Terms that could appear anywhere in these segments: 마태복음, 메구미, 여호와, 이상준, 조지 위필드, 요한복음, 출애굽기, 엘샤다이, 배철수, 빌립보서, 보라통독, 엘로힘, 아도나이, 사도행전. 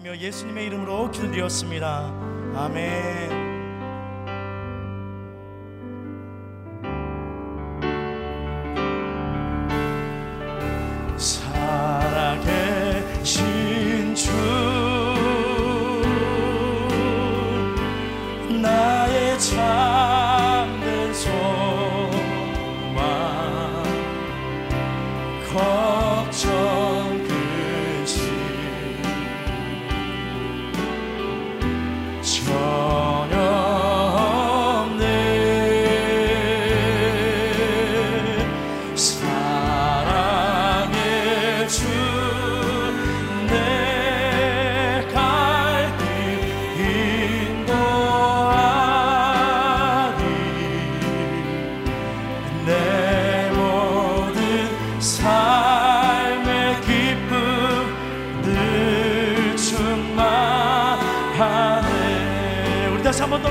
드리며 예수님의 이름으로 기도드렸습니다. 아멘.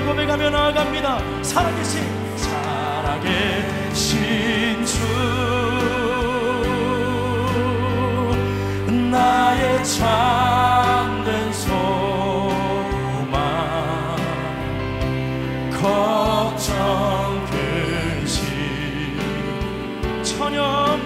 고백하며 나아갑니다. 살아계신 주 나의 참된 소망 걱정 근심 찾는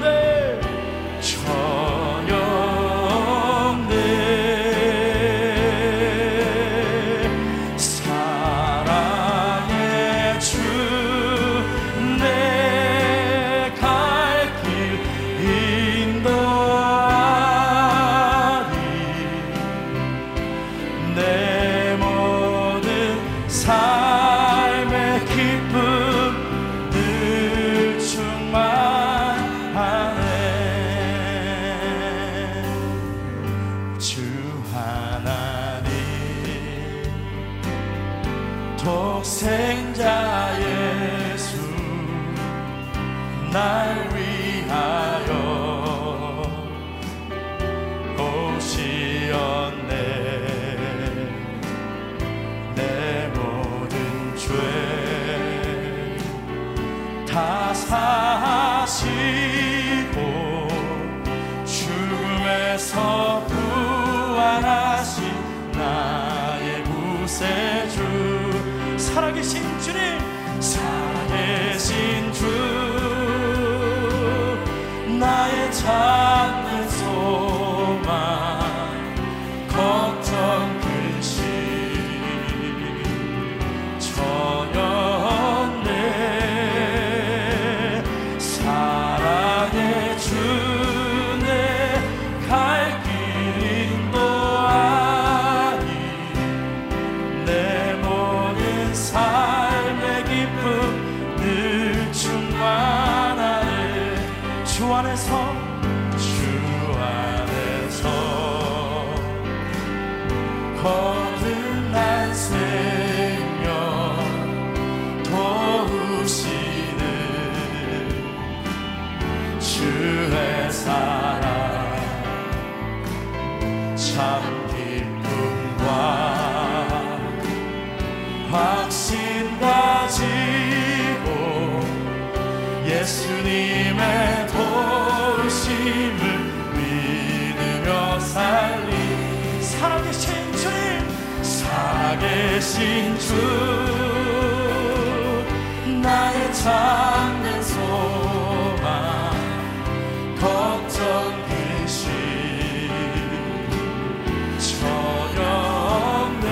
소망 걱정 근심 전혀 내 사랑의 주내 갈 길 인도하니 내 모든 삶의 기쁨 늘 충만하네 주 안에서 거듭난 생명 도우시는 주의 사랑 참 기쁨과 확신 가지고 예수님의 도우심을 믿으며 살리 살아계신 주 나의 참된 소망 걱정 근심 전혀 없네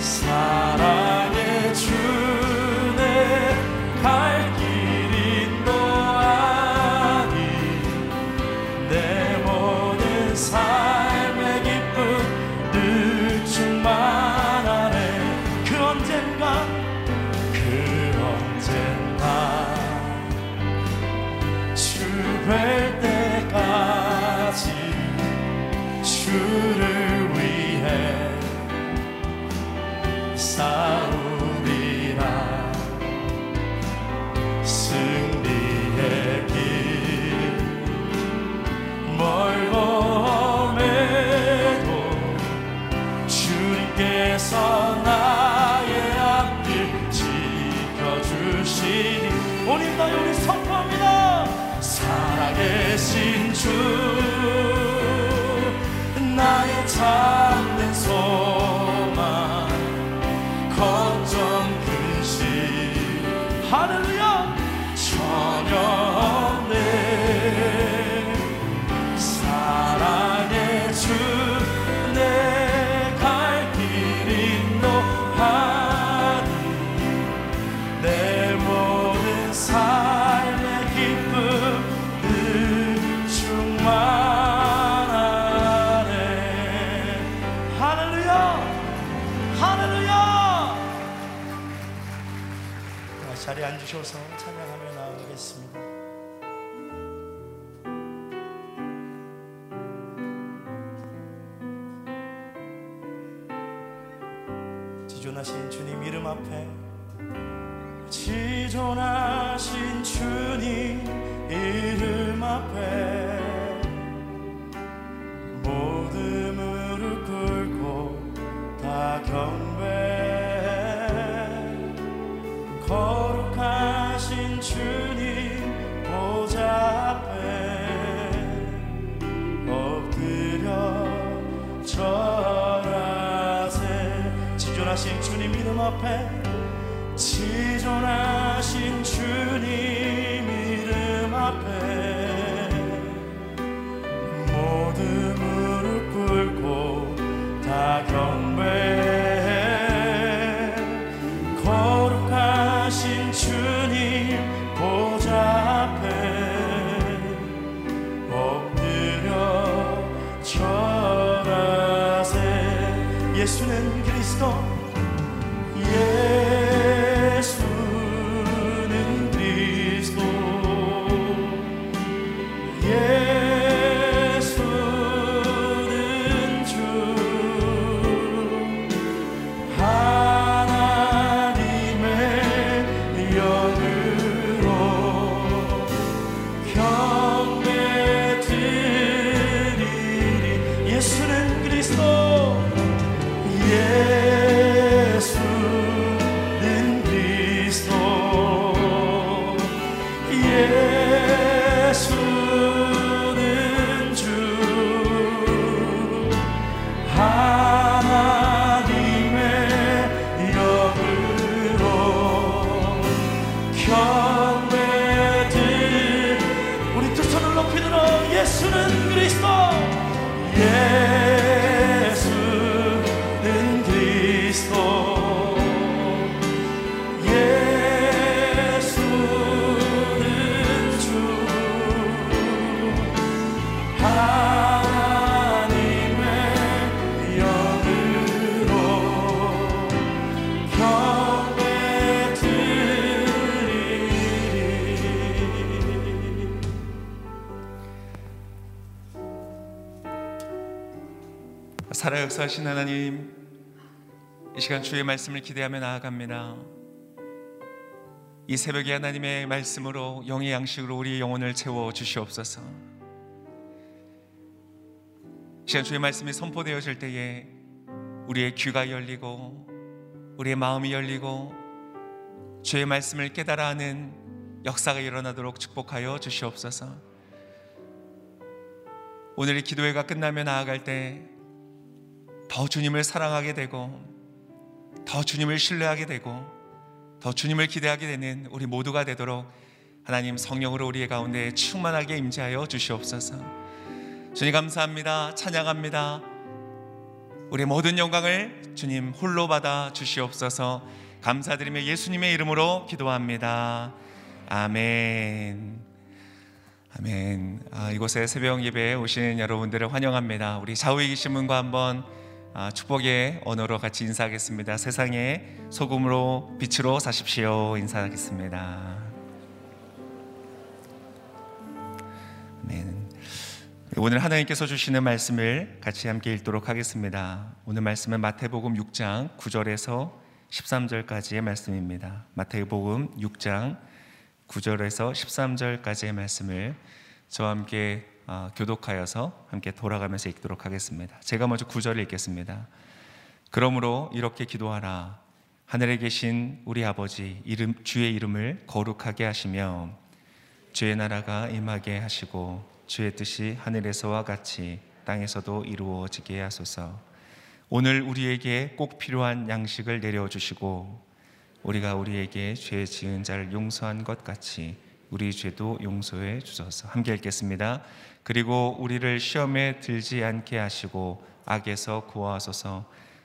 사랑의 주내 갈 길 인도하니 내 모든 삶 될 때까지 주를 위해 싸우리라 승리의 길 멀고 험해도 주님께서 나의 앞길 지켜주시니 오늘 나 우리 선포합니다. 살아계신 주 참된 소망 걱정 근심 할렐루야 전혀 없네 사랑의 주 내 갈 길 인도하니 내 모든 삶의 기쁨 늘 충만 자리에 앉으셔서 찬양하며 나아가겠습니다. 지존하신 주님 이름 앞에 지존하신 주님 이름 앞에 모두 무릎 꿇고 다 경배해 거룩하신 주님 보좌 앞에 엎드려 절하세 지존하신 주님 이름 앞에 지존하신 주님 이름 앞에 모두 무릎 꿇고 다 경배해 예수는 그리스도 예수는 그리스도 예수는 주 하나님의 영으로 경배 드리리 예수는 그리스도 예수는 그리스도 예수는 주 하나님의 영으로 경배들 우리 두 손을 높이 들어 예수는 그리스도 예수는 주 하나님의 영으로 경배 드리리 사랑 역사하신 하나님 이 시간 주의 말씀을 기대하며 나아갑니다. 이 새벽에 하나님의 말씀으로 영의 양식으로 우리의 영혼을 채워주시옵소서. 이 시간 주의 말씀이 선포되어질 때에 우리의 귀가 열리고 우리의 마음이 열리고 주의 말씀을 깨달아 하는 역사가 일어나도록 축복하여 주시옵소서. 오늘의 기도회가 끝나며 나아갈 때 더 주님을 사랑하게 되고 더 주님을 신뢰하게 되고 더 주님을 기대하게 되는 우리 모두가 되도록 하나님 성령으로 우리의 가운데 충만하게 임재하여 주시옵소서. 주님 감사합니다. 찬양합니다. 우리의 모든 영광을 주님 홀로 받아 주시옵소서. 감사드리며 예수님의 이름으로 기도합니다. 아멘. 아멘. 이곳에 새벽 예배에 오신 여러분들을 환영합니다. 우리 좌우에 계신 분과 한번 축복의 언어로 같이 인사하겠습니다. 세상에 소금으로 빛으로 사십시오. 인사하겠습니다. 아멘. 오늘 하나님께서 주시는 말씀을 같이 함께 읽도록 하겠습니다. 오늘 말씀은 마태복음 6장 9절에서 13절까지의 말씀입니다. 마태복음 6장 9절에서 13절까지의 말씀을 저와 함께 교독하여서 함께 돌아가면서 읽도록 하겠습니다. 제가 먼저 9절을 읽겠습니다. 그러므로 이렇게 기도하라. 하늘에 계신 우리 아버지 주의 이름을 거룩하게 하시며 주의 나라가 임하게 하시고 주의 뜻이 하늘에서와 같이 땅에서도 이루어지게 하소서. 오늘 우리에게 꼭 필요한 양식을 내려주시고 우리가 우리에게 죄 지은 자를 용서한 것 같이 우리 죄도 용서해 주소서. 함께 읽겠습니다. 그리고 우리를 시험에 들지 않게 하시고 악에서 구하소서.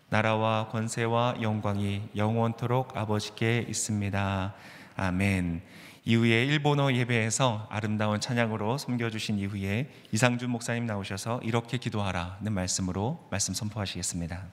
나라와 권세와 영광이 영원토록 아버지께 있습니다. 아멘. 이후에 일본어 예배에서 아름다운 찬양으로 섬겨주신 이후에 이상준 목사님 나오셔서 이렇게 기도하라는 말씀으로 말씀 선포하시겠습니다.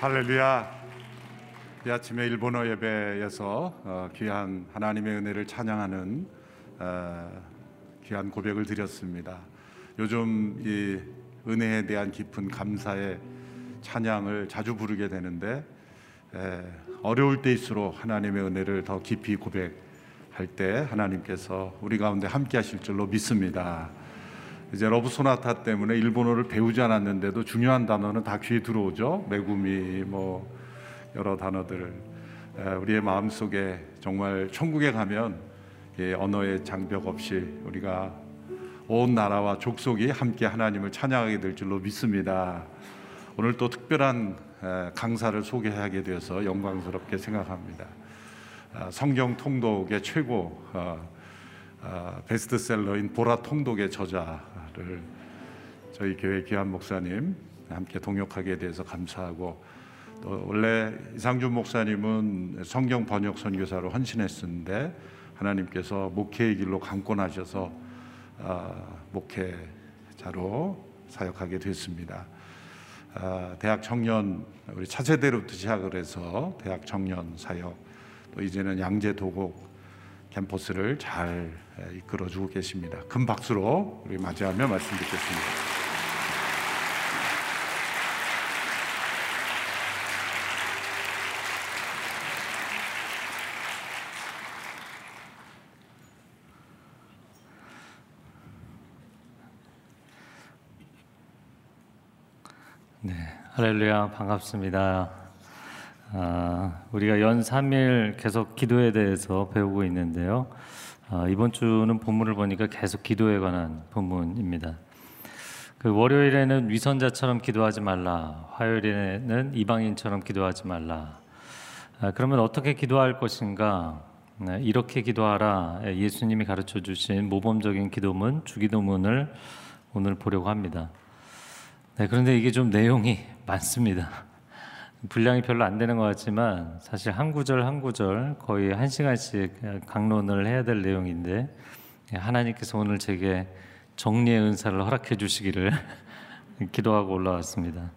할렐루야. 이 아침에 일본어 예배에서 귀한 하나님의 은혜를 찬양하는 귀한 고백을 드렸습니다. 요즘 이 은혜에 대한 깊은 감사의 찬양을 자주 부르게 되는데, 어려울 때일수록 하나님의 은혜를 더 깊이 고백할 때 하나님께서 우리 가운데 함께 하실 줄로 믿습니다. 이제 러브소나타 때문에 일본어를 배우지 않았는데도 중요한 단어는 다 귀에 들어오죠. 메구미, 뭐 여러 단어들, 우리의 마음속에 정말 천국에 가면 언어의 장벽 없이 우리가 온 나라와 족속이 함께 하나님을 찬양하게 될 줄로 믿습니다. 오늘 또 특별한 강사를 소개하게 되어서 영광스럽게 생각합니다. 성경 통독의 최고 베스트셀러인 보라통독의 저자를 저희 교회 귀한 목사님 함께 동역하게 돼서 감사하고, 또 원래 이상준 목사님은 성경 번역 선교사로 헌신했었는데 하나님께서 목회의 길로 강권하셔서 목회자로 사역하게 됐습니다. 대학 청년, 우리 차세대로부터 시작을 해서 대학 청년 사역, 또 이제는 양재 도곡 캠퍼스를 잘 이끌어주고 계십니다. 큰 박수로 우리 맞이하며 말씀 듣겠습니다. 네, 할렐루야, 반갑습니다. 우리가 연 3일 계속 기도에 대해서 배우고 있는데요, 이번 주는 본문을 보니까 계속 기도에 관한 본문입니다. 월요일에는 위선자처럼 기도하지 말라, 화요일에는 이방인처럼 기도하지 말라. 그러면 어떻게 기도할 것인가? 이렇게 기도하라, 예수님이 가르쳐 주신 모범적인 기도문, 주기도문을 오늘 보려고 합니다. 네, 그런데 이게 좀 내용이 많습니다. 분량이 별로 안 되는 것 같지만 사실 한 구절 한 구절 거의 한 시간씩 강론을 해야 될 내용인데, 하나님께서 오늘 제게 정리의 은사를 허락해 주시기를 기도하고 올라왔습니다.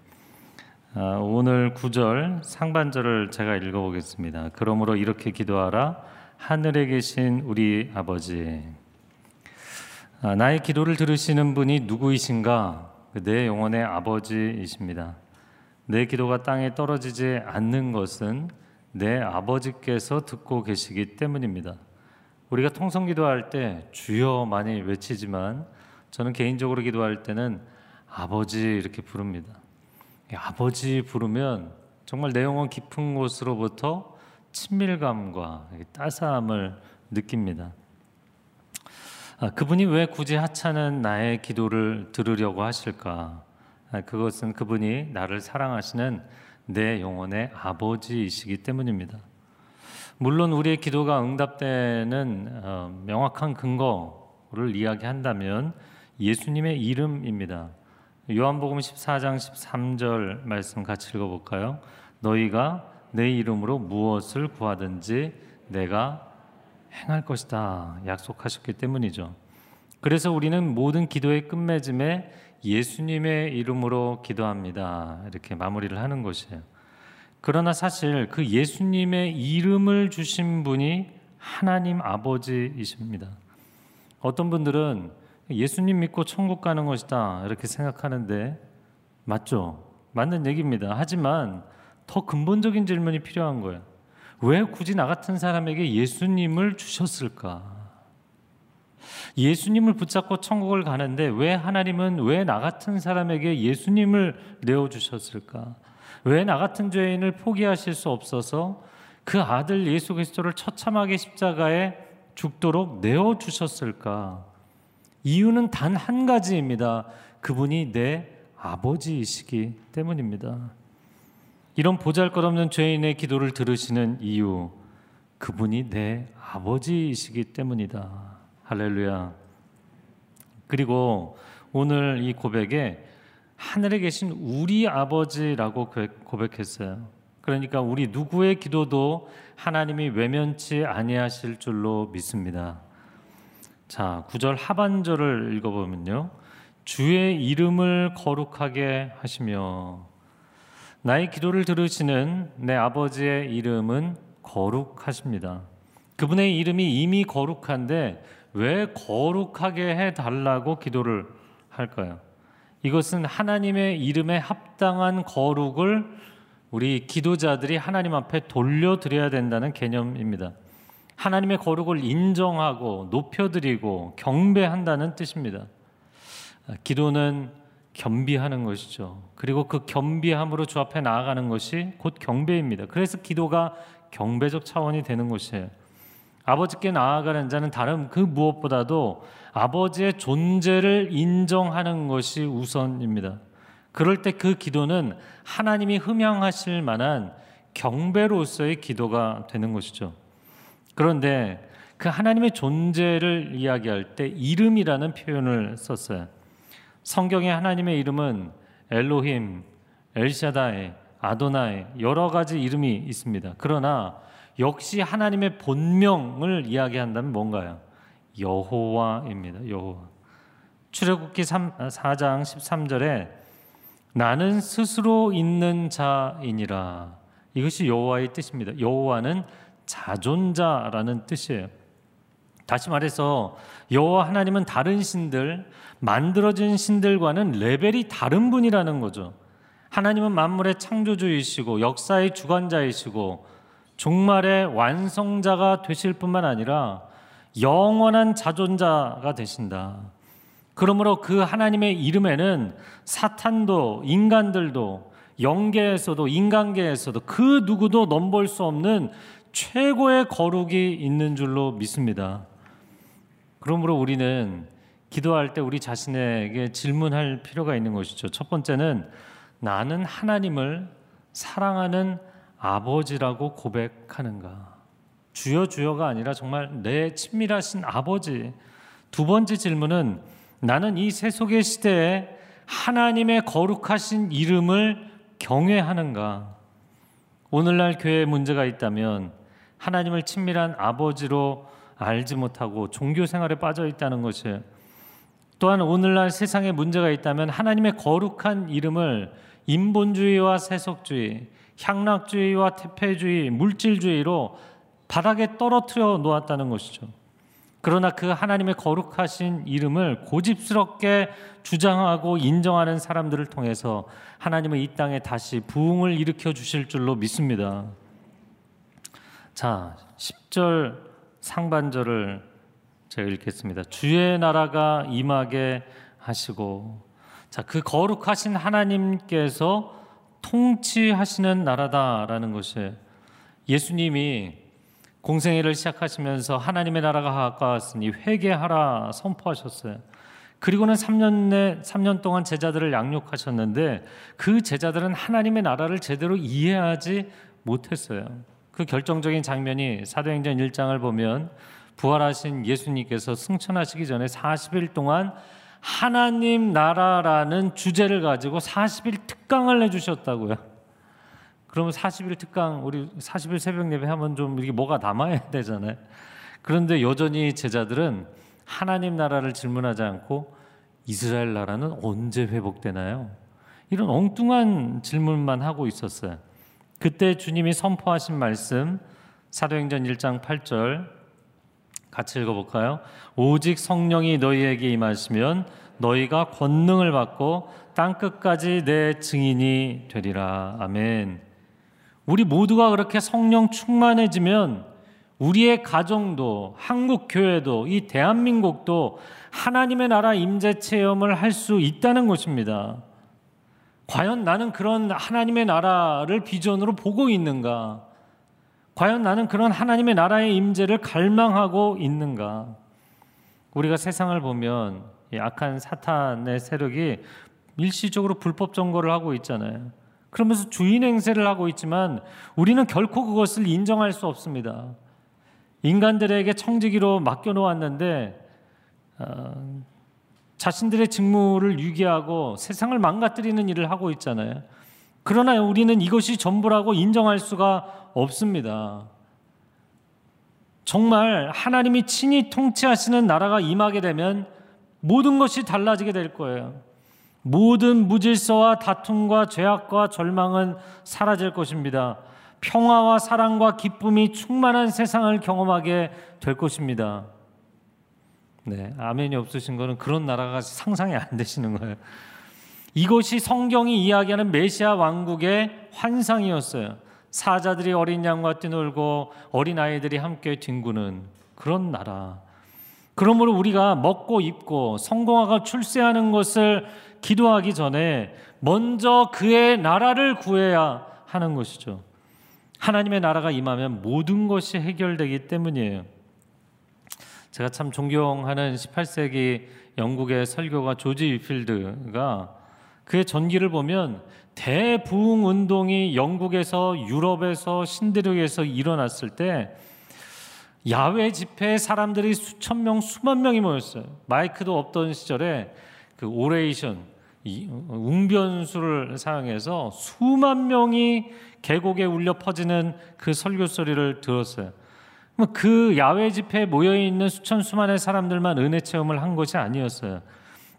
오늘 9절 상반절을 제가 읽어보겠습니다. 그러므로 이렇게 기도하라, 하늘에 계신 우리 아버지. 나의 기도를 들으시는 분이 누구이신가? 내 영혼의 아버지이십니다. 내 기도가 땅에 떨어지지 않는 것은 내 아버지께서 듣고 계시기 때문입니다. 우리가 통성 기도할 때 주여 많이 외치지만, 저는 개인적으로 기도할 때는 아버지 이렇게 부릅니다. 아버지 부르면 정말 내 영혼 깊은 곳으로부터 친밀감과 따스함을 느낍니다. 그분이 왜 굳이 하찮은 나의 기도를 들으려고 하실까? 그것은 그분이 나를 사랑하시는 내 영혼의 아버지이시기 때문입니다. 물론 우리의 기도가 응답되는 명확한 근거를 이야기한다면 예수님의 이름입니다. 요한복음 14장 13절 말씀 같이 읽어볼까요? 너희가 내 이름으로 무엇을 구하든지 내가 행할 것이다 약속하셨기 때문이죠. 그래서 우리는 모든 기도의 끝맺음에 예수님의 이름으로 기도합니다 이렇게 마무리를 하는 것이에요. 그러나 사실 그 예수님의 이름을 주신 분이 하나님 아버지이십니다. 어떤 분들은 예수님 믿고 천국 가는 것이다 이렇게 생각하는데, 맞죠? 맞는 얘기입니다. 하지만 더 근본적인 질문이 필요한 거예요. 왜 굳이 나 같은 사람에게 예수님을 주셨을까? 예수님을 붙잡고 천국을 가는데 왜 하나님은 왜 나 같은 사람에게 예수님을 내어주셨을까? 왜 나 같은 죄인을 포기하실 수 없어서 그 아들 예수 그리스도를 처참하게 십자가에 죽도록 내어주셨을까? 이유는 단 한 가지입니다. 그분이 내 아버지이시기 때문입니다. 이런 보잘것없는 죄인의 기도를 들으시는 이유, 그분이 내 아버지이시기 때문이다. 할렐루야. 그리고 오늘 이 고백에 하늘에 계신 우리 아버지라고 고백했어요. 그러니까 우리 누구의 기도도 하나님이 외면치 아니하실 줄로 믿습니다. 자, 9절 하반절을 읽어보면요, 주의 이름을 거룩하게 하시며. 나의 기도를 들으시는 내 아버지의 이름은 거룩하십니다. 그분의 이름이 이미 거룩한데 왜 거룩하게 해달라고 기도를 할까요? 이것은 하나님의 이름에 합당한 거룩을 우리 기도자들이 하나님 앞에 돌려드려야 된다는 개념입니다. 하나님의 거룩을 인정하고 높여드리고 경배한다는 뜻입니다. 기도는 겸비하는 것이죠. 그리고 그 겸비함으로 주 앞에 나아가는 것이 곧 경배입니다. 그래서 기도가 경배적 차원이 되는 것이에요. 아버지께 나아가는 자는 다른 그 무엇보다도 아버지의 존재를 인정하는 것이 우선입니다. 그럴 때 그 기도는 하나님이 흠양하실 만한 경배로서의 기도가 되는 것이죠. 그런데 그 하나님의 존재를 이야기할 때 이름이라는 표현을 썼어요. 성경의 하나님의 이름은 엘로힘, 엘샤다이, 아도나이 여러 가지 이름이 있습니다. 그러나 역시 하나님의 본명을 이야기한다면 뭔가요? 여호와입니다. 여호와. 출애굽기 4장 13절에 나는 스스로 있는 자이니라. 이것이 여호와의 뜻입니다. 여호와는 자존자라는 뜻이에요. 다시 말해서 여호와 하나님은 다른 신들, 만들어진 신들과는 레벨이 다른 분이라는 거죠. 하나님은 만물의 창조주이시고 역사의 주관자이시고 종말의 완성자가 되실 뿐만 아니라 영원한 자존자가 되신다. 그러므로 그 하나님의 이름에는 사탄도 인간들도 영계에서도 인간계에서도 그 누구도 넘볼 수 없는 최고의 거룩이 있는 줄로 믿습니다. 그러므로 우리는 기도할 때 우리 자신에게 질문할 필요가 있는 것이죠. 첫 번째는 나는 하나님을 사랑하는 아버지라고 고백하는가? 주여 주여가 아니라 정말 내 친밀하신 아버지. 두 번째 질문은 나는 이 세속의 시대에 하나님의 거룩하신 이름을 경외하는가? 오늘날 교회에 문제가 있다면 하나님을 친밀한 아버지로 알지 못하고 종교 생활에 빠져 있다는 것이에요. 또한 오늘날 세상에 문제가 있다면 하나님의 거룩한 이름을 인본주의와 세속주의, 향락주의와 태폐주의, 물질주의로 바닥에 떨어뜨려 놓았다는 것이죠. 그러나 그 하나님의 거룩하신 이름을 고집스럽게 주장하고 인정하는 사람들을 통해서 하나님은 이 땅에 다시 부흥을 일으켜 주실 줄로 믿습니다. 자, 10절 상반절을 제가 읽겠습니다. 주의 나라가 임하게 하시고, 자, 그 거룩하신 하나님께서 통치하시는 나라다라는 것이에요. 예수님이 공생애를 시작하시면서 하나님의 나라가 가까웠으니 회개하라 선포하셨어요. 그리고는 3년 동안 제자들을 양육하셨는데 그 제자들은 하나님의 나라를 제대로 이해하지 못했어요. 그 결정적인 장면이 사도행전 1장을 보면 부활하신 예수님께서 승천하시기 전에 40일 동안 하나님 나라라는 주제를 가지고 40일 특강을 해주셨다고요. 그러면 40일 특강, 우리 40일 새벽 예배 하면 좀 이게 뭐가 남아야 되잖아요. 그런데 여전히 제자들은 하나님 나라를 질문하지 않고 이스라엘 나라는 언제 회복되나요? 이런 엉뚱한 질문만 하고 있었어요. 그때 주님이 선포하신 말씀 사도행전 1장 8절 같이 읽어볼까요? 오직 성령이 너희에게 임하시면 너희가 권능을 받고 땅끝까지 내 증인이 되리라. 아멘. 우리 모두가 그렇게 성령 충만해지면 우리의 가정도 한국 교회도 이 대한민국도 하나님의 나라 임재 체험을 할 수 있다는 것입니다. 과연 나는 그런 하나님의 나라를 비전으로 보고 있는가? 과연 나는 그런 하나님의 나라의 임재를 갈망하고 있는가? 우리가 세상을 보면 이 악한 사탄의 세력이 일시적으로 불법 점거를 하고 있잖아요. 그러면서 주인 행세를 하고 있지만 우리는 결코 그것을 인정할 수 없습니다. 인간들에게 청지기로 맡겨놓았는데 자신들의 직무를 유기하고 세상을 망가뜨리는 일을 하고 있잖아요. 그러나 우리는 이것이 전부라고 인정할 수가 없습니다. 정말 하나님이 친히 통치하시는 나라가 임하게 되면 모든 것이 달라지게 될 거예요. 모든 무질서와 다툼과 죄악과 절망은 사라질 것입니다. 평화와 사랑과 기쁨이 충만한 세상을 경험하게 될 것입니다. 네, 아멘이 없으신 거는 그런 나라가 상상이 안 되시는 거예요. 이것이 성경이 이야기하는 메시아 왕국의 환상이었어요. 사자들이 어린 양과 뛰놀고 어린아이들이 함께 뒹구는 그런 나라. 그러므로 우리가 먹고 입고 성공하고 출세하는 것을 기도하기 전에 먼저 그의 나라를 구해야 하는 것이죠. 하나님의 나라가 임하면 모든 것이 해결되기 때문이에요. 제가 참 존경하는 18세기 영국의 설교가 조지 위필드가 그의 전기를 보면 대부흥운동이 영국에서, 유럽에서, 신대륙에서 일어났을 때 야외 집회에 사람들이 수천 명, 수만 명이 모였어요. 마이크도 없던 시절에 그 오레이션, 웅변수를 사용해서 수만 명이 계곡에 울려 퍼지는 그 설교 소리를 들었어요. 그 야외 집회에 모여있는 수천 수만의 사람들만 은혜 체험을 한 것이 아니었어요.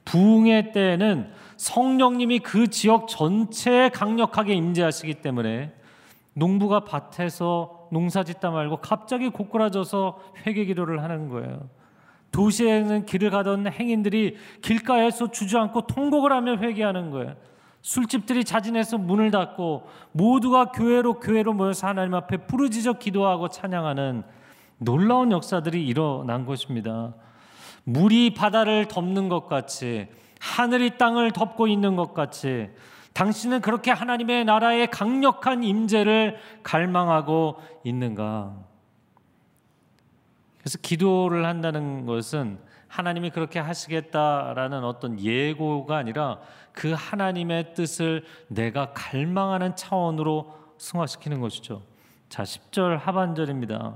부흥의 때에는 성령님이 그 지역 전체에 강력하게 임재하시기 때문에 농부가 밭에서 농사 짓다 말고 갑자기 고꾸라져서 회개 기도를 하는 거예요. 도시에는 길을 가던 행인들이 길가에서 주저앉고 통곡을 하며 회개하는 거예요. 술집들이 자진해서 문을 닫고 모두가 교회로 모여서 하나님 앞에 부르짖어 기도하고 찬양하는 놀라운 역사들이 일어난 것입니다. 물이 바다를 덮는 것 같이, 하늘이 땅을 덮고 있는 것 같이 당신은 그렇게 하나님의 나라의 강력한 임재를 갈망하고 있는가? 그래서 기도를 한다는 것은 하나님이 그렇게 하시겠다라는 어떤 예고가 아니라 그 하나님의 뜻을 내가 갈망하는 차원으로 승화시키는 것이죠. 자, 10절 하반절입니다.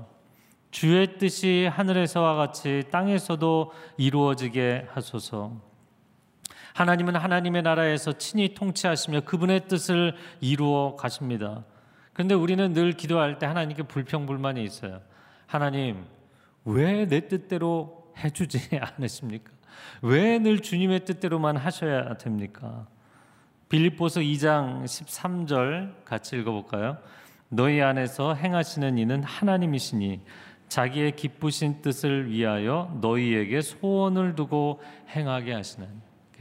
주의 뜻이 하늘에서와 같이 땅에서도 이루어지게 하소서. 하나님은 하나님의 나라에서 친히 통치하시며 그분의 뜻을 이루어 가십니다. 그런데 우리는 늘 기도할 때 하나님께 불평불만이 있어요. 하나님, 왜 내 뜻대로 해주지 않으십니까? 왜 늘 주님의 뜻대로만 하셔야 됩니까? 빌립보서 2장 13절 같이 읽어볼까요? 너희 안에서 행하시는 이는 하나님이시니 자기의 기쁘신 뜻을 위하여 너희에게 소원을 두고 행하게 하시는.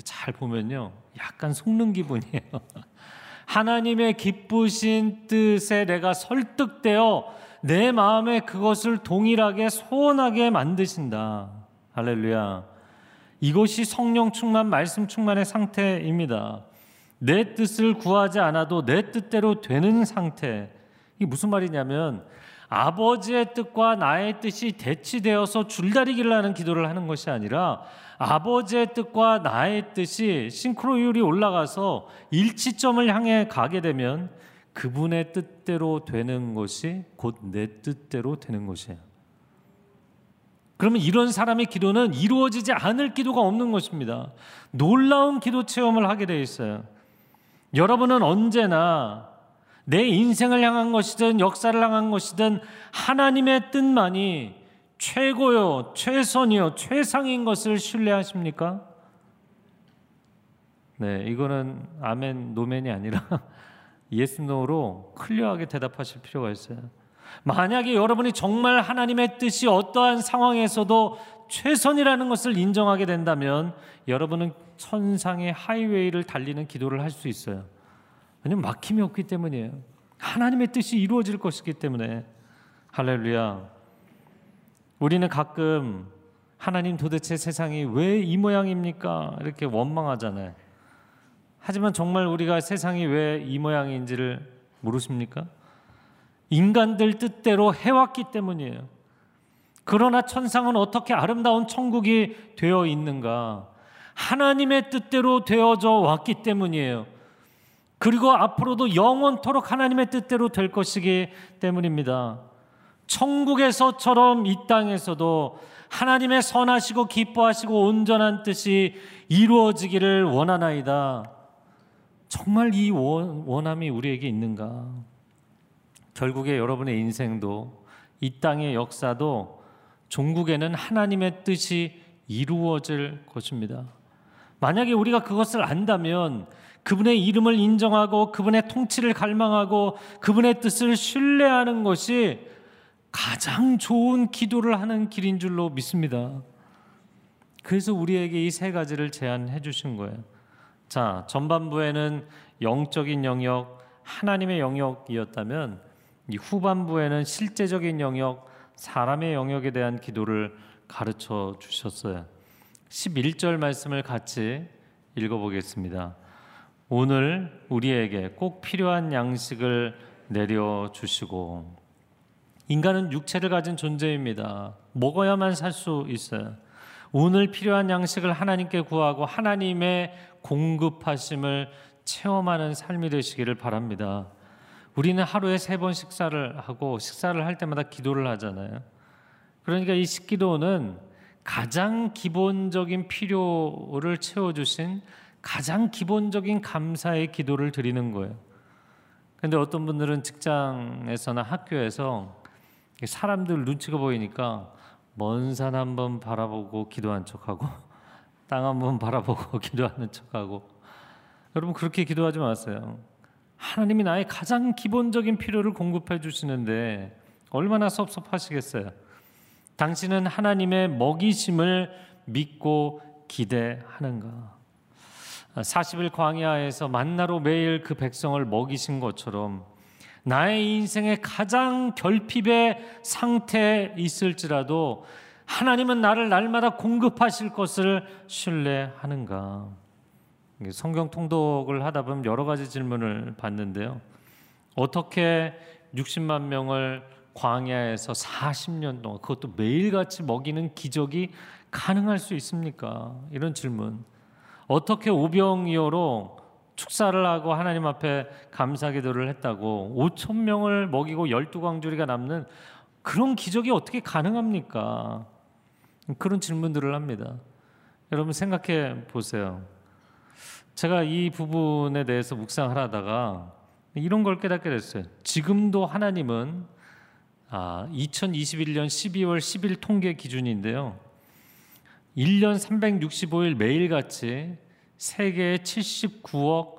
잘 보면요, 약간 속는 기분이에요. 하나님의 기쁘신 뜻에 내가 설득되어 내 마음에 그것을 동일하게 소원하게 만드신다. 할렐루야. 이것이 성령 충만, 말씀 충만의 상태입니다. 내 뜻을 구하지 않아도 내 뜻대로 되는 상태. 이게 무슨 말이냐면 아버지의 뜻과 나의 뜻이 대치되어서 줄다리기를 하는 기도를 하는 것이 아니라 아버지의 뜻과 나의 뜻이 싱크로율이 올라가서 일치점을 향해 가게 되면 그분의 뜻대로 되는 것이 곧 내 뜻대로 되는 것이에요. 그러면 이런 사람의 기도는 이루어지지 않을 기도가 없는 것입니다. 놀라운 기도 체험을 하게 되어 있어요. 여러분은 언제나 내 인생을 향한 것이든 역사를 향한 것이든 하나님의 뜻만이 최고요, 최선이요, 최상인 것을 신뢰하십니까? 네, 이거는 아멘, 노멘이 아니라 예스, 노로 클리어하게 대답하실 필요가 있어요. 만약에 여러분이 정말 하나님의 뜻이 어떠한 상황에서도 최선이라는 것을 인정하게 된다면 여러분은 천상의 하이웨이를 달리는 기도를 할 수 있어요. 왜냐면 막힘이 없기 때문이에요. 하나님의 뜻이 이루어질 것이기 때문에. 할렐루야. 우리는 가끔 하나님 도대체 세상이 왜 이 모양입니까? 이렇게 원망하잖아요. 하지만 정말 우리가 세상이 왜 이 모양인지를 모르십니까? 인간들 뜻대로 해왔기 때문이에요. 그러나 천상은 어떻게 아름다운 천국이 되어 있는가? 하나님의 뜻대로 되어져 왔기 때문이에요. 그리고 앞으로도 영원토록 하나님의 뜻대로 될 것이기 때문입니다. 천국에서처럼 이 땅에서도 하나님의 선하시고 기뻐하시고 온전한 뜻이 이루어지기를 원하나이다. 정말 이 원함이 우리에게 있는가? 결국에 여러분의 인생도 이 땅의 역사도 종국에는 하나님의 뜻이 이루어질 것입니다. 만약에 우리가 그것을 안다면 그분의 이름을 인정하고 그분의 통치를 갈망하고 그분의 뜻을 신뢰하는 것이 가장 좋은 기도를 하는 길인 줄로 믿습니다. 그래서 우리에게 이 세 가지를 제안해 주신 거예요. 자, 전반부에는 영적인 영역, 하나님의 영역이었다면 이 후반부에는 실제적인 영역, 사람의 영역에 대한 기도를 가르쳐 주셨어요. 11절 말씀을 같이 읽어보겠습니다. 오늘 우리에게 꼭 필요한 양식을 내려주시고. 인간은 육체를 가진 존재입니다. 먹어야만 살 수 있어요. 오늘 필요한 양식을 하나님께 구하고 하나님의 공급하심을 체험하는 삶이 되시기를 바랍니다. 우리는 하루에 3번 식사를 하고 식사를 할 때마다 기도를 하잖아요. 그러니까 이 식기도는 가장 기본적인 필요를 채워주신 가장 기본적인 감사의 기도를 드리는 거예요. 그런데 어떤 분들은 직장에서나 학교에서 사람들 눈치가 보이니까 먼 산 한번 바라보고 기도한 척하고 땅 한번 바라보고 기도하는 척하고. 여러분, 그렇게 기도하지 마세요. 하나님이 나의 가장 기본적인 필요를 공급해 주시는데 얼마나 섭섭하시겠어요. 당신은 하나님의 먹이심을 믿고 기대하는가. 40일 광야에서 만나로 매일 그 백성을 먹이신 것처럼 나의 인생의 가장 결핍의 상태에 있을지라도 하나님은 나를 날마다 공급하실 것을 신뢰하는가. 성경 통독을 하다 보면 여러 가지 질문을 받는데요. 어떻게 60만 명을 광야에서 40년 동안 그것도 매일같이 먹이는 기적이 가능할 수 있습니까? 이런 질문. 어떻게 오병이어로 축사를 하고 하나님 앞에 감사기도를 했다고 5천 명을 먹이고 12광주리가 남는 그런 기적이 어떻게 가능합니까? 그런 질문들을 합니다. 여러분, 생각해 보세요. 제가 이 부분에 대해서 묵상하다가 이런 걸 깨닫게 됐어요. 지금도 하나님은 2021년 12월 10일 통계 기준인데요, 1년 365일 매일같이 세계의 79억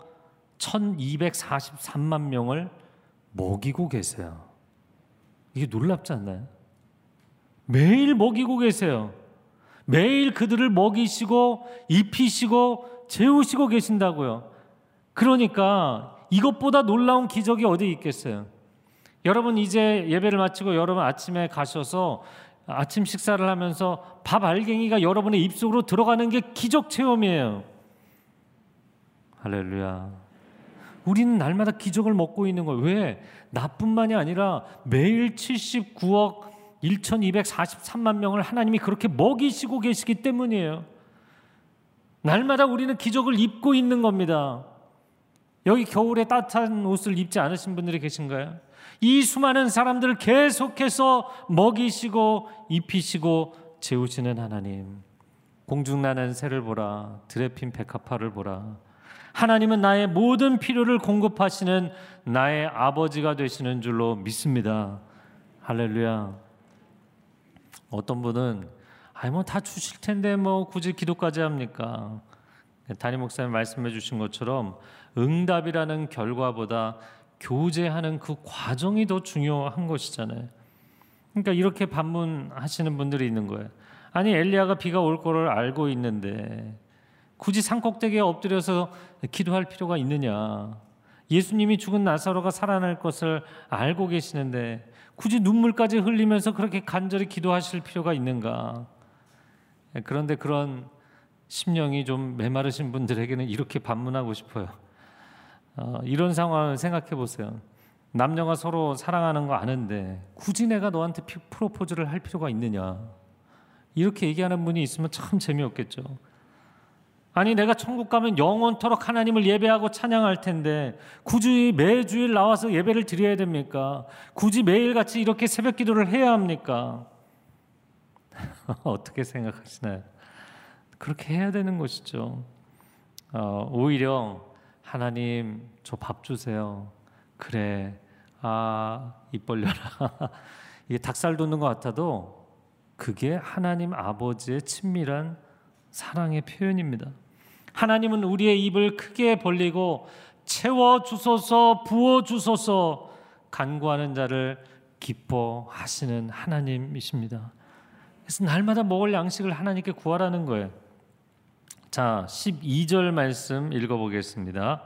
1243만 명을 먹이고 계세요. 이게 놀랍지 않나요? 매일 먹이고 계세요. 매일 그들을 먹이시고 입히시고 재우시고 계신다고요. 그러니까 이것보다 놀라운 기적이 어디 있겠어요? 여러분, 이제 예배를 마치고 여러분 아침에 가셔서 아침 식사를 하면서 밥 알갱이가 여러분의 입속으로 들어가는 게 기적 체험이에요. 할렐루야. 우리는 날마다 기적을 먹고 있는 거예요. 왜? 나뿐만이 아니라 매일 79억 1243만 명을 하나님이 그렇게 먹이시고 계시기 때문이에요. 날마다 우리는 기적을 입고 있는 겁니다. 여기 겨울에 따뜻한 옷을 입지 않으신 분들이 계신가요? 이 수많은 사람들을 계속해서 먹이시고 입히시고 재우시는 하나님. 공중나는 새를 보라, 드레핀 백합화를 보라. 하나님은 나의 모든 필요를 공급하시는 나의 아버지가 되시는 줄로 믿습니다. 할렐루야. 어떤 분은 다 주실 텐데 굳이 기도까지 합니까? 담임 목사님 말씀해 주신 것처럼 응답이라는 결과보다 교제하는 그 과정이 더 중요한 것이잖아요. 그러니까 이렇게 반문하시는 분들이 있는 거예요. 아니, 엘리야가 비가 올 거를 알고 있는데 굳이 산꼭대기에 엎드려서 기도할 필요가 있느냐. 예수님이 죽은 나사로가 살아날 것을 알고 계시는데 굳이 눈물까지 흘리면서 그렇게 간절히 기도하실 필요가 있는가. 그런데 그런 심령이 좀 메마르신 분들에게는 이렇게 반문하고 싶어요. 이런 상황을 생각해 보세요. 남녀가 서로 사랑하는 거 아는데 굳이 내가 너한테 프로포즈를 할 필요가 있느냐. 이렇게 얘기하는 분이 있으면 참 재미없겠죠. 아니, 내가 천국 가면 영원토록 하나님을 예배하고 찬양할 텐데 굳이 매주일 나와서 예배를 드려야 됩니까? 굳이 매일같이 이렇게 새벽 기도를 해야 합니까? 어떻게 생각하시나요? 그렇게 해야 되는 것이죠. 오히려 하나님, 저 밥 주세요. 그래, 입 벌려라. 이게 닭살 돋는 것 같아도 그게 하나님 아버지의 친밀한 사랑의 표현입니다. 하나님은 우리의 입을 크게 벌리고 채워주소서, 부어주소서 간구하는 자를 기뻐하시는 하나님이십니다. 그래서 날마다 먹을 양식을 하나님께 구하라는 거예요. 자, 12절 말씀 읽어보겠습니다.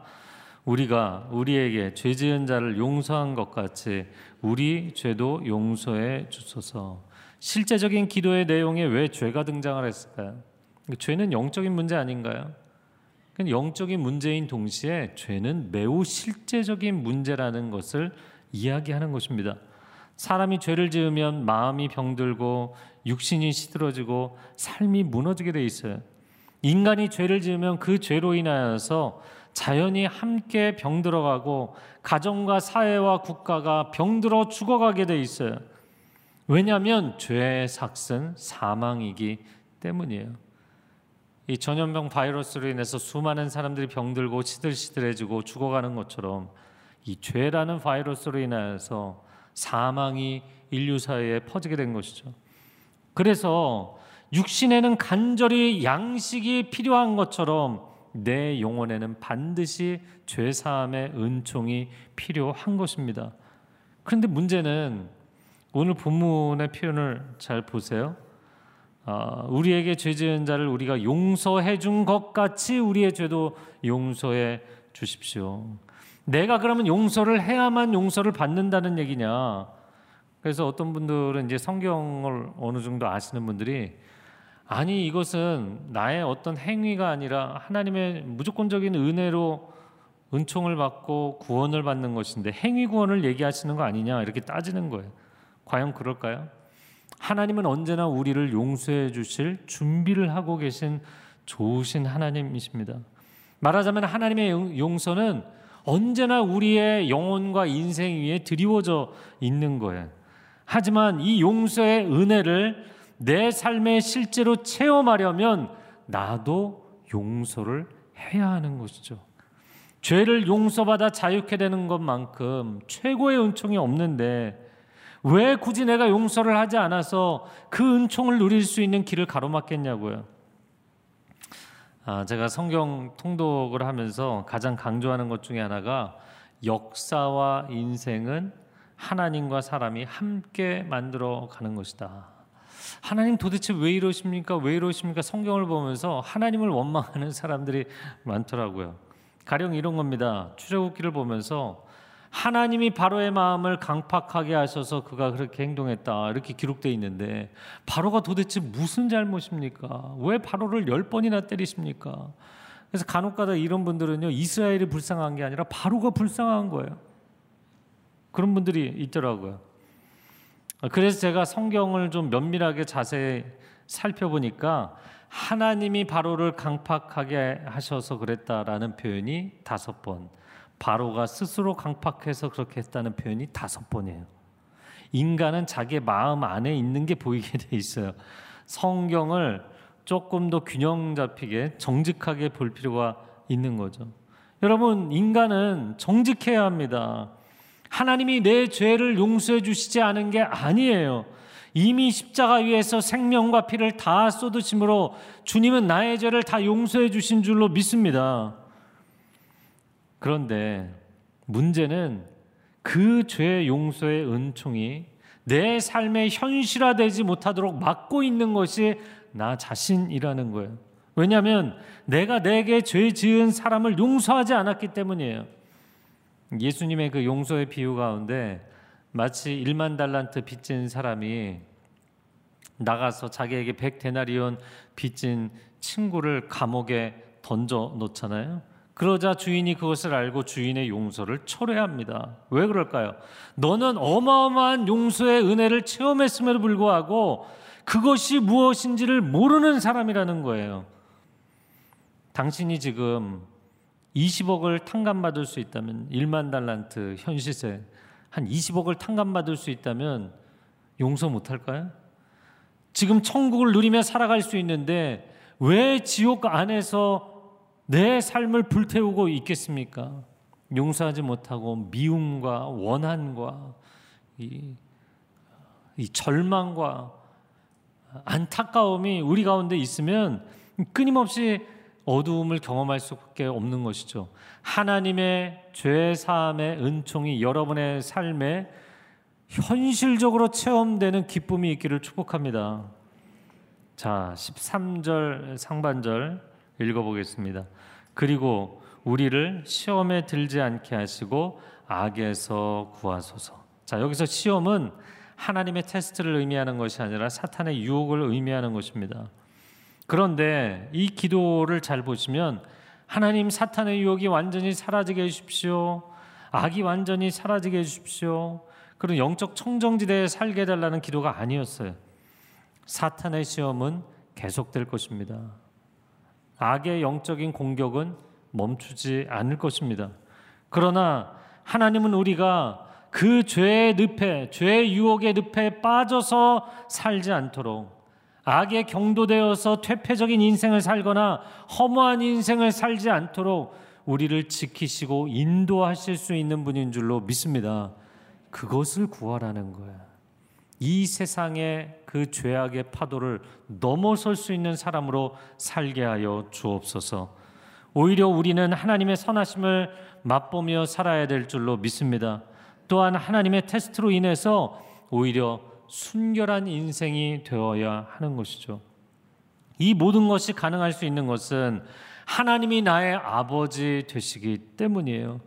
우리가 우리에게 죄 지은 자를 용서한 것 같이 우리 죄도 용서해 주소서. 실제적인 기도의 내용에 왜 죄가 등장을 했을까요? 죄는 영적인 문제 아닌가요? 영적인 문제인 동시에 죄는 매우 실제적인 문제라는 것을 이야기하는 것입니다. 사람이 죄를 지으면 마음이 병들고 육신이 시들어지고 삶이 무너지게 돼 있어요. 인간이 죄를 지으면 그 죄로 인하여서 자연이 함께 병들어가고 가정과 사회와 국가가 병들어 죽어가게 돼 있어요. 왜냐하면 죄의 삭은 사망이기 때문이에요. 이 전염병 바이러스로 인해서 수많은 사람들이 병들고 시들시들해지고 죽어가는 것처럼 이 죄라는 바이러스로 인해서 사망이 인류 사회에 퍼지게 된 것이죠. 그래서 육신에는 간절히 양식이 필요한 것처럼 내 영혼에는 반드시 죄사함의 은총이 필요한 것입니다. 그런데 문제는 오늘 본문의 표현을 잘 보세요. 우리에게 죄 지은 자를 우리가 용서해 준 것 같이 우리의 죄도 용서해 주십시오. 내가 그러면 용서를 해야만 용서를 받는다는 얘기냐? 그래서 어떤 분들은 이제 성경을 어느 정도 아시는 분들이 아니 이것은 나의 어떤 행위가 아니라 하나님의 무조건적인 은혜로 은총을 받고 구원을 받는 것인데 행위 구원을 얘기하시는 거 아니냐 이렇게 따지는 거예요. 과연 그럴까요? 하나님은 언제나 우리를 용서해 주실 준비를 하고 계신 좋으신 하나님이십니다. 말하자면 하나님의 용서는 언제나 우리의 영혼과 인생 위에 드리워져 있는 거예요. 하지만 이 용서의 은혜를 내 삶에 실제로 체험하려면 나도 용서를 해야 하는 것이죠. 죄를 용서받아 자유케 되는 것만큼 최고의 은총이 없는데 왜 굳이 내가 용서를 하지 않아서 그 은총을 누릴 수 있는 길을 가로막겠냐고요. 제가 성경 통독을 하면서 가장 강조하는 것 중에 하나가 역사와 인생은 하나님과 사람이 함께 만들어가는 것이다. 하나님 도대체 왜 이러십니까? 왜 이러십니까? 성경을 보면서 하나님을 원망하는 사람들이 많더라고요. 가령 이런 겁니다. 출애굽기를 보면서 하나님이 바로의 마음을 강팍하게 하셔서 그가 그렇게 행동했다 이렇게 기록되어 있는데 바로가 도대체 무슨 잘못입니까? 왜 바로를 10번이나 때리십니까? 그래서 간혹가다 이런 분들은요 이스라엘이 불쌍한 게 아니라 바로가 불쌍한 거예요. 그런 분들이 있더라고요. 그래서 제가 성경을 좀 면밀하게 자세히 살펴보니까 하나님이 바로를 강팍하게 하셔서 그랬다라는 표현이 5번, 바로가 스스로 강팍해서 그렇게 했다는 표현이 5번이에요. 인간은 자기의 마음 안에 있는 게 보이게 돼 있어요. 성경을 조금 더 균형 잡히게 정직하게 볼 필요가 있는 거죠. 여러분, 인간은 정직해야 합니다. 하나님이 내 죄를 용서해 주시지 않은 게 아니에요. 이미 십자가 위에서 생명과 피를 다 쏟으심으로 주님은 나의 죄를 다 용서해 주신 줄로 믿습니다. 그런데 문제는 그 죄 용서의 은총이 내 삶에 현실화되지 못하도록 막고 있는 것이 나 자신이라는 거예요. 왜냐하면 내가 내게 죄 지은 사람을 용서하지 않았기 때문이에요. 예수님의 그 용서의 비유 가운데 마치 1만 달란트 빚진 사람이 나가서 자기에게 100데나리온 빚진 친구를 감옥에 던져 놓잖아요. 그러자 주인이 그것을 알고 주인의 용서를 철회합니다. 왜 그럴까요? 너는 어마어마한 용서의 은혜를 체험했음에도 불구하고 그것이 무엇인지를 모르는 사람이라는 거예요. 당신이 지금 20억을 탕감받을 수 있다면 1만 달란트 현시세 한 20억을 탕감받을 수 있다면 용서 못할까요? 지금 천국을 누리며 살아갈 수 있는데 왜 지옥 안에서 내 삶을 불태우고 있겠습니까? 용서하지 못하고 미움과 원한과 이 절망과 안타까움이 우리 가운데 있으면 끊임없이 어두움을 경험할 수밖에 없는 것이죠. 하나님의 죄사함의 은총이 여러분의 삶에 현실적으로 체험되는 기쁨이 있기를 축복합니다. 자, 13절 상반절 읽어보겠습니다. 그리고 우리를 시험에 들지 않게 하시고 악에서 구하소서. 자, 여기서 시험은 하나님의 테스트를 의미하는 것이 아니라 사탄의 유혹을 의미하는 것입니다. 그런데 이 기도를 잘 보시면 하나님, 사탄의 유혹이 완전히 사라지게 해주십시오. 악이 완전히 사라지게 해주십시오. 그런 영적 청정지대에 살게 해달라는 기도가 아니었어요. 사탄의 시험은 계속될 것입니다. 악의 영적인 공격은 멈추지 않을 것입니다. 그러나 하나님은 우리가 그 죄의 늪에, 죄의 유혹의 늪에 빠져서 살지 않도록, 악에 경도되어서 퇴폐적인 인생을 살거나 허무한 인생을 살지 않도록 우리를 지키시고 인도하실 수 있는 분인 줄로 믿습니다. 그것을 구하라는 거야. 이 세상의 그 죄악의 파도를 넘어설 수 있는 사람으로 살게 하여 주옵소서. 오히려 우리는 하나님의 선하심을 맛보며 살아야 될 줄로 믿습니다. 또한 하나님의 테스트로 인해서 오히려 순결한 인생이 되어야 하는 것이죠. 이 모든 것이 가능할 수 있는 것은 하나님이 나의 아버지 되시기 때문이에요.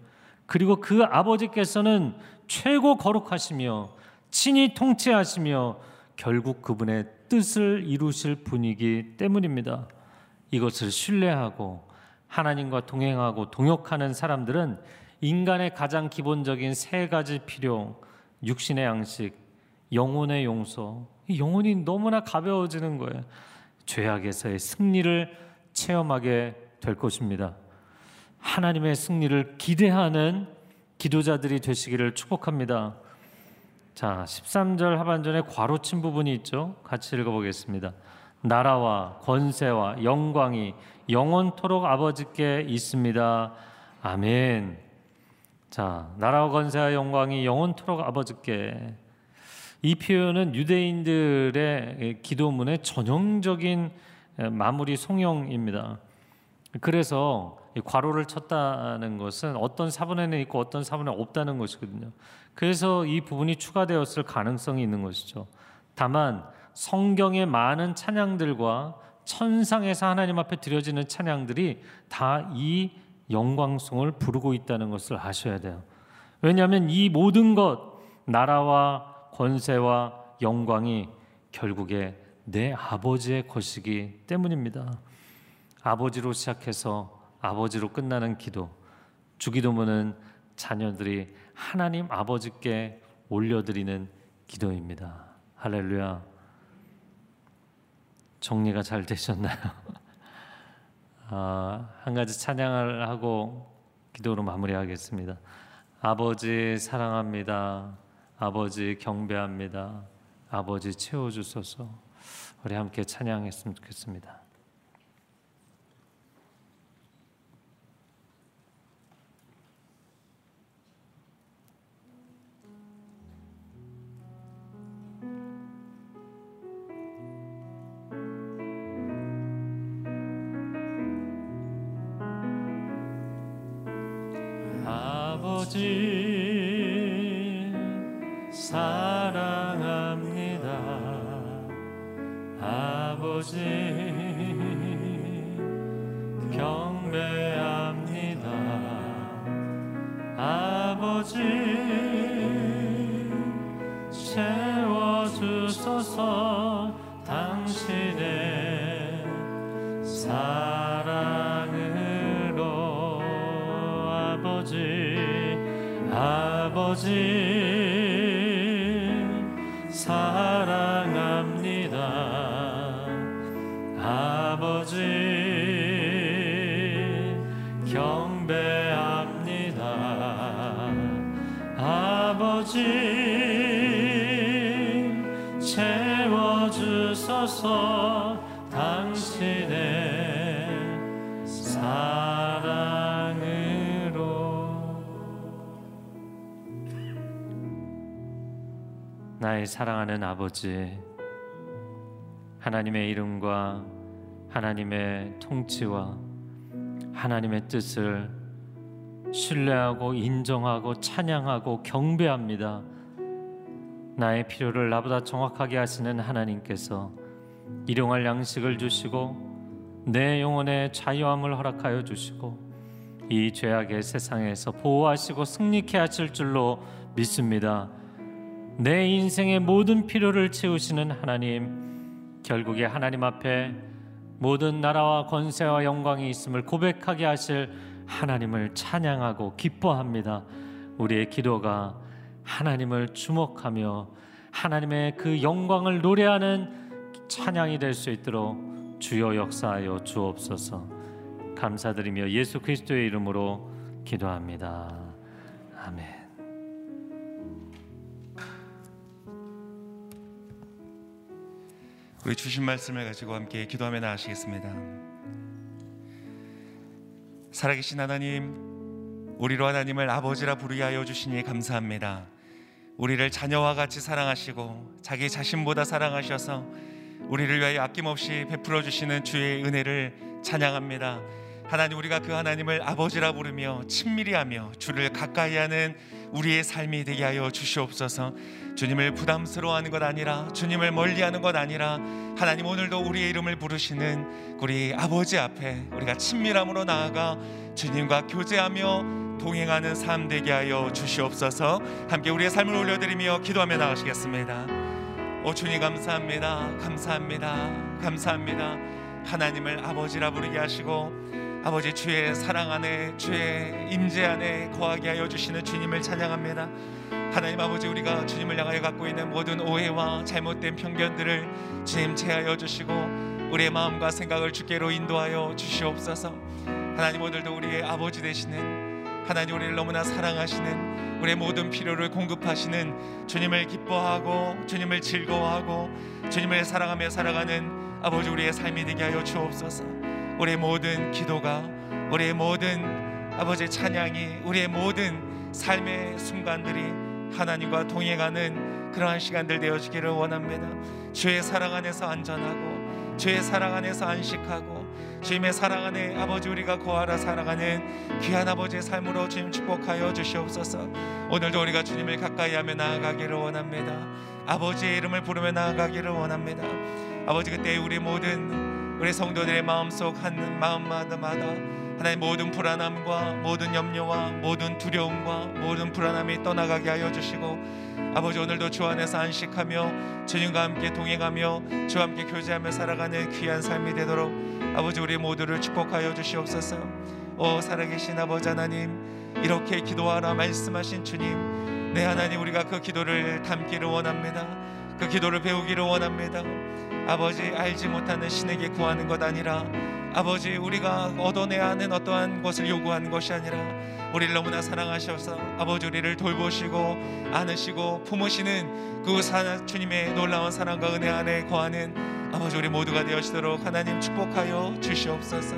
그리고 그 아버지께서는 최고 거룩하시며 친히 통치하시며 결국 그분의 뜻을 이루실 분이기 때문입니다. 이것을 신뢰하고 하나님과 동행하고 동역하는 사람들은 인간의 가장 기본적인 세 가지 필요, 육신의 양식, 영혼의 용서, 이 영혼이 너무나 가벼워지는 거예요. 죄악에서의 승리를 체험하게 될 것입니다. 하나님의 승리를 기대하는 기도자들이 되시기를 축복합니다. 자, 13절 하반전에 괄호 친 부분이 있죠. 같이 읽어보겠습니다. 나라와 권세와 영광이 영원토록 아버지께 있습니다. 아멘. 자, 나라와 권세와 영광이 영원토록 아버지께. 이 표현은 유대인들의 기도문의 전형적인 마무리 송영입니다. 그래서 괄호를 쳤다는 것은 어떤 사본에는 있고 어떤 사본에 없다는 것이거든요. 그래서 이 부분이 추가되었을 가능성이 있는 것이죠. 다만 성경의 많은 찬양들과 천상에서 하나님 앞에 드려지는 찬양들이 다 이 영광송을 부르고 있다는 것을 아셔야 돼요. 왜냐하면 이 모든 것, 나라와 권세와 영광이 결국에 내 아버지의 것이기 때문입니다. 아버지로 시작해서 아버지로 끝나는 기도, 주기도문은 자녀들이 하나님 아버지께 올려드리는 기도입니다. 할렐루야. 정리가 잘 되셨나요? 한 가지 찬양을 하고 기도로 마무리하겠습니다. 아버지 사랑합니다. 아버지 경배합니다. 아버지 채워주소서. 우리 함께 찬양했으면 좋겠습니다. 아버지 사랑합니다. 아버지 경배합니다. 아버지 채워주소서. 당신의 사랑으로 아버지 사랑합니다. 아버지 경배합니다. 아버지 채워주소서. 당신의 사랑 나의 사랑하는 아버지, 하나님의 이름과 하나님의 통치와 하나님의 뜻을 신뢰하고 인정하고 찬양하고 경배합니다. 나의 필요를 나보다 정확하게 아시는 하나님께서 일용할 양식을 주시고 내 영혼의 자유함을 허락하여 주시고 이 죄악의 세상에서 보호하시고 승리케 하실 줄로 믿습니다. 내 인생의 모든 필요를 채우시는 하나님, 결국에 하나님 앞에 모든 나라와 권세와 영광이 있음을 고백하게 하실 하나님을 찬양하고 기뻐합니다. 우리의 기도가 하나님을 주목하며 하나님의 그 영광을 노래하는 찬양이 될 수 있도록 주여 역사하여 주옵소서. 감사드리며 예수 그리스도의 이름으로 기도합니다. 아멘. 우리 주신 말씀을 가지고 함께 기도하며 나아가시겠습니다. 살아계신 하나님, 우리로 하나님을 아버지라 부르게 하여 주시니 감사합니다. 우리를 자녀와 같이 사랑하시고 자기 자신보다 사랑하셔서 우리를 위하여 아낌없이 베풀어 주시는 주의 은혜를 찬양합니다. 하나님, 우리가 그 하나님을 아버지라 부르며 친밀히 하며 주를 가까이 하는 우리의 삶이 되게 하여 주시옵소서. 주님을 부담스러워하는 것 아니라, 주님을 멀리하는 것 아니라, 하나님 오늘도 우리의 이름을 부르시는 우리 아버지 앞에 우리가 친밀함으로 나아가 주님과 교제하며 동행하는 삶 되게 하여 주시옵소서. 함께 우리의 삶을 올려드리며 기도하며 나가시겠습니다. 오 주님, 감사합니다. 감사합니다. 감사합니다. 하나님을 아버지라 부르게 하시고 아버지 주의 사랑 안에, 주의 임재 안에 거하게 하여 주시는 주님을 찬양합니다. 하나님 아버지, 우리가 주님을 향하여 갖고 있는 모든 오해와 잘못된 편견들을 주님 제하여 주시고 우리의 마음과 생각을 주께로 인도하여 주시옵소서. 하나님, 오늘도 우리의 아버지 되시는 하나님, 우리를 너무나 사랑하시는, 우리의 모든 필요를 공급하시는 주님을 기뻐하고 주님을 즐거워하고 주님을 사랑하며 살아가는 아버지, 우리의 삶이 되게 하여 주옵소서. 우리의 모든 기도가, 우리의 모든 아버지의 찬양이, 우리의 모든 삶의 순간들이 하나님과 동행하는 그러한 시간들 되어지기를 원합니다. 주의 사랑 안에서 안전하고, 주의 사랑 안에서 안식하고, 주님의 사랑 안에 아버지 우리가 거하라 살아가는 귀한 아버지의 삶으로 주님 축복하여 주시옵소서. 오늘도 우리가 주님을 가까이 하며 나아가기를 원합니다. 아버지의 이름을 부르며 나아가기를 원합니다. 아버지, 그때 우리 모든 우리 성도들의 마음속 한 마음마다마다 하나님 모든 불안함과 모든 염려와 모든 두려움과 모든 불안함이 떠나가게 하여 주시고 아버지, 오늘도 주 안에서 안식하며 주님과 함께 동행하며 주와 함께 교제하며 살아가는 귀한 삶이 되도록 아버지 우리 모두를 축복하여 주시옵소서. 오 살아계신 아버지 하나님, 이렇게 기도하라 말씀하신 주님, 네 하나님, 우리가 그 기도를 담기를 원합니다. 그 기도를 배우기를 원합니다. 아버지, 알지 못하는 신에게 구하는 것 아니라, 아버지 우리가 얻어내야 하는 어떠한 것을 요구하는 것이 아니라, 우리를 너무나 사랑하셔서 아버지 우리를 돌보시고 안으시고 품으시는 그 주님의 놀라운 사랑과 은혜 안에 거하는 아버지 우리 모두가 되어지도록 하나님 축복하여 주시옵소서.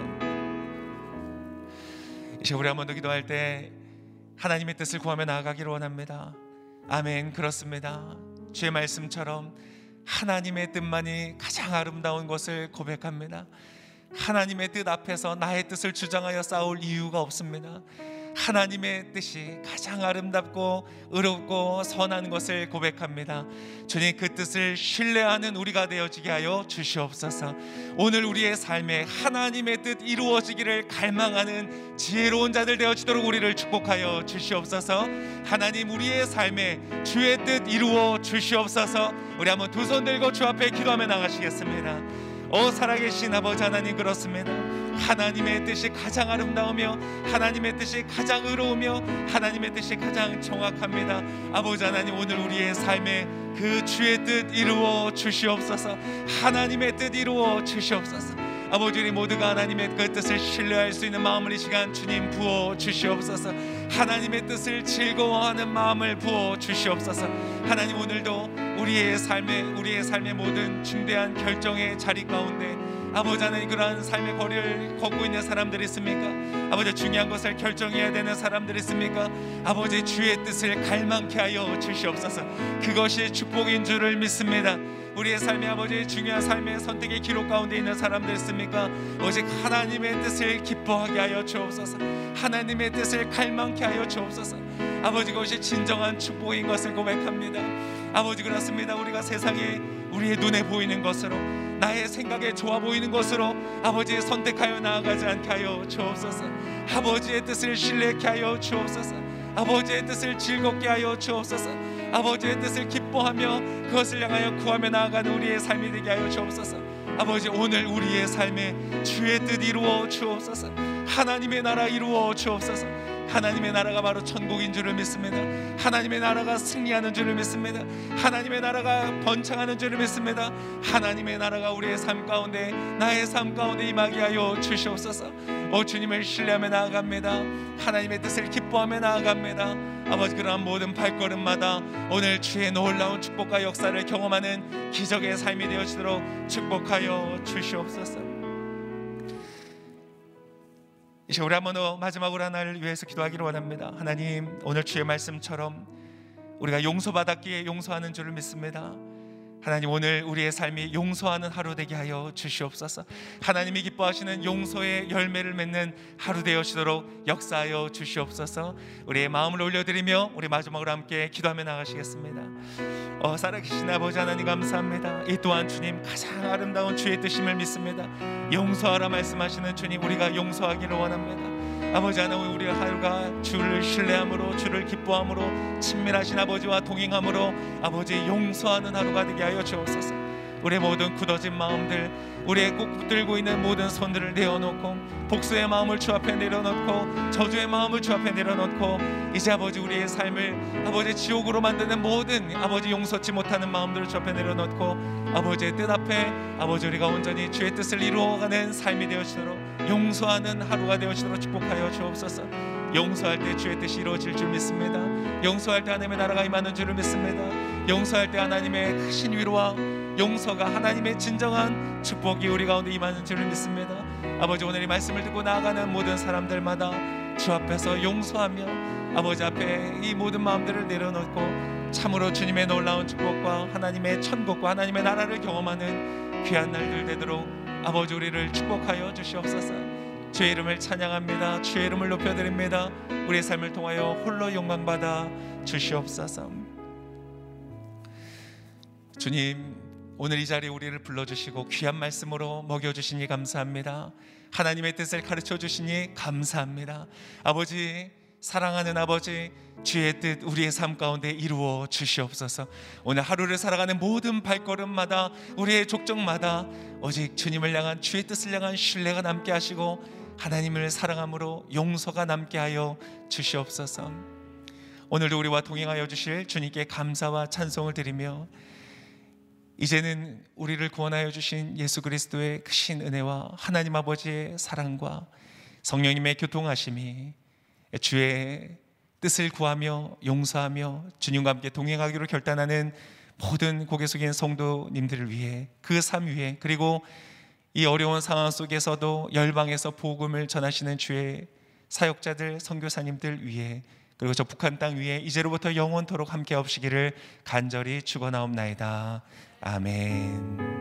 이제 우리 한 번 더 기도할 때 하나님의 뜻을 구하며 나아가기를 원합니다. 아멘. 그렇습니다. 주의 말씀처럼 하나님의 뜻만이 가장 아름다운 것을 고백합니다. 하나님의 뜻 앞에서 나의 뜻을 주장하여 싸울 이유가 없습니다. 하나님의 뜻이 가장 아름답고 의롭고 선한 것을 고백합니다. 주님, 그 뜻을 신뢰하는 우리가 되어지게 하여 주시옵소서. 오늘 우리의 삶에 하나님의 뜻 이루어지기를 갈망하는 지혜로운 자들 되어지도록 우리를 축복하여 주시옵소서. 하나님, 우리의 삶에 주의 뜻 이루어 주시옵소서. 우리 한번 두 손 들고 주 앞에 기도하며 나가시겠습니다. 오 살아계신 아버지 하나님, 그렇습니다. 하나님의 뜻이 가장 아름다우며 하나님의 뜻이 가장 의로우며 하나님의 뜻이 가장 정확합니다. 아버지 하나님, 오늘 우리의 삶에 그 주의 뜻 이루어 주시옵소서. 하나님의 뜻 이루어 주시옵소서. 아버지, 우리 모두가 하나님의 그 뜻을 신뢰할 수 있는 마음을 이 시간 주님 부어 주시옵소서. 하나님의 뜻을 즐거워하는 마음을 부어 주시옵소서. 하나님, 오늘도 우리의 삶의 모든 중대한 결정의 자리 가운데 아버지 하나님, 그러한 삶의 거리를 걷고 있는 사람들이 있습니까? 아버지, 중요한 것을 결정해야 되는 사람들이 있습니까? 아버지, 주의 뜻을 갈망케 하여 주시옵소서. 그것이 축복인 줄을 믿습니다. 우리의 삶의 아버지 중요한 삶의 선택의 기록 가운데 있는 사람 됐습니까? 오직 하나님의 뜻을 기뻐하게 하여 주옵소서. 하나님의 뜻을 갈망케 하여 주옵소서. 아버지, 그것이 진정한 축복인 것을 고백합니다. 아버지, 그렇습니다. 우리가 세상에 우리의 눈에 보이는 것으로, 나의 생각에 좋아 보이는 것으로 아버지의 선택하여 나아가지 않게 하여 주옵소서. 아버지의 뜻을 신뢰케 하여 주옵소서. 아버지의 뜻을 즐겁게 하여 주옵소서. 아버지의 뜻을 기뻐하며 그것을 향하여 구하며 나아가는 우리의 삶이 되게 하여 주옵소서. 아버지, 오늘 우리의 삶에 주의 뜻 이루어 주옵소서. 하나님의 나라 이루어 주옵소서. 하나님의 나라가 바로 천국인 줄을 믿습니다. 하나님의 나라가 승리하는 줄을 믿습니다. 하나님의 나라가 번창하는 줄을 믿습니다. 하나님의 나라가 우리의 삶 가운데, 나의 삶 가운데 임하게 하여 주시옵소서. 주님을 신뢰하며 나아갑니다. 하나님의 뜻을 기뻐하며 나아갑니다. 아버지, 그러한 모든 발걸음마다 오늘 주의 놀라운 축복과 역사를 경험하는 기적의 삶이 되어지도록 축복하여 주시옵소서. 이제 우리 한번 더 마지막으로 하나를 위해서 기도하기를 원합니다. 하나님, 오늘 주의 말씀처럼 우리가 용서받았기에 용서하는 줄을 믿습니다. 하나님, 오늘 우리의 삶이 용서하는 하루 되게 하여 주시옵소서. 하나님이 기뻐하시는 용서의 열매를 맺는 하루 되어지도록 역사하여 주시옵소서. 우리의 마음을 올려드리며 우리 마지막으로 함께 기도하며 나가시겠습니다. 살아계신 아버지 하나님, 감사합니다. 이 또한 주님, 가장 아름다운 주의 뜻임을 믿습니다. 용서하라 말씀하시는 주님, 우리가 용서하기를 원합니다. 아버지 하나님, 우리 하루가 주를 신뢰함으로, 주를 기뻐함으로, 친밀하신 아버지와 동행함으로 아버지 용서하는 하루가 되게 하여 주옵소서. 우리의 모든 굳어진 마음들, 우리의 꼭 붙들고 있는 모든 손들을 내어놓고, 복수의 마음을 주 앞에 내려놓고, 저주의 마음을 주 앞에 내려놓고, 이제 아버지 우리의 삶을 아버지 지옥으로 만드는 모든 아버지 용서치 못하는 마음들을 주 앞에 내려놓고, 아버지의 뜻 앞에 아버지 우리가 온전히 주의 뜻을 이루어가는 삶이 되어지도록, 용서하는 하루가 되어지도록 축복하여 주옵소서. 용서할 때 주의 뜻이 이루어질 줄 믿습니다. 용서할 때 하나님의 나라가 임하는 줄을 믿습니다. 용서할 때 하나님의 크신 위로와 용서가, 하나님의 진정한 축복이 우리 가운데 임하는 줄을 믿습니다. 아버지, 오늘 이 말씀을 듣고 나아가는 모든 사람들마다 주 앞에서 용서하며 아버지 앞에 이 모든 마음들을 내려놓고, 참으로 주님의 놀라운 축복과 하나님의 천국과 하나님의 나라를 경험하는 귀한 날들 되도록 아버지 우리를 축복하여 주시옵소서. 주의 이름을 찬양합니다. 주의 이름을 높여드립니다. 우리의 삶을 통하여 홀로 영광받아 주시옵소서. 주님, 오늘 이 자리에 우리를 불러주시고 귀한 말씀으로 먹여주시니 감사합니다. 하나님의 뜻을 가르쳐주시니 감사합니다. 아버지, 사랑하는 아버지, 주의 뜻 우리의 삶 가운데 이루어 주시옵소서. 오늘 하루를 살아가는 모든 발걸음마다, 우리의 족정마다 오직 주님을 향한, 주의 뜻을 향한 신뢰가 남게 하시고, 하나님을 사랑함으로 용서가 남게 하여 주시옵소서. 오늘도 우리와 동행하여 주실 주님께 감사와 찬송을 드리며, 이제는 우리를 구원하여 주신 예수 그리스도의 크신 은혜와 하나님 아버지의 사랑과 성령님의 교통하심이, 주의 뜻을 구하며 용서하며 주님과 함께 동행하기로 결단하는 모든 고개 숙인 성도님들을 위해, 그 삶 위에, 그리고 이 어려운 상황 속에서도 열방에서 복음을 전하시는 주의 사역자들, 선교사님들 위해, 그리고 저 북한 땅 위에 이제로부터 영원토록 함께 하옵시기를 간절히 축원하옵나이다. 아멘.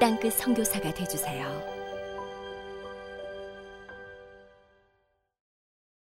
땅끝 선교사가 되어주세요.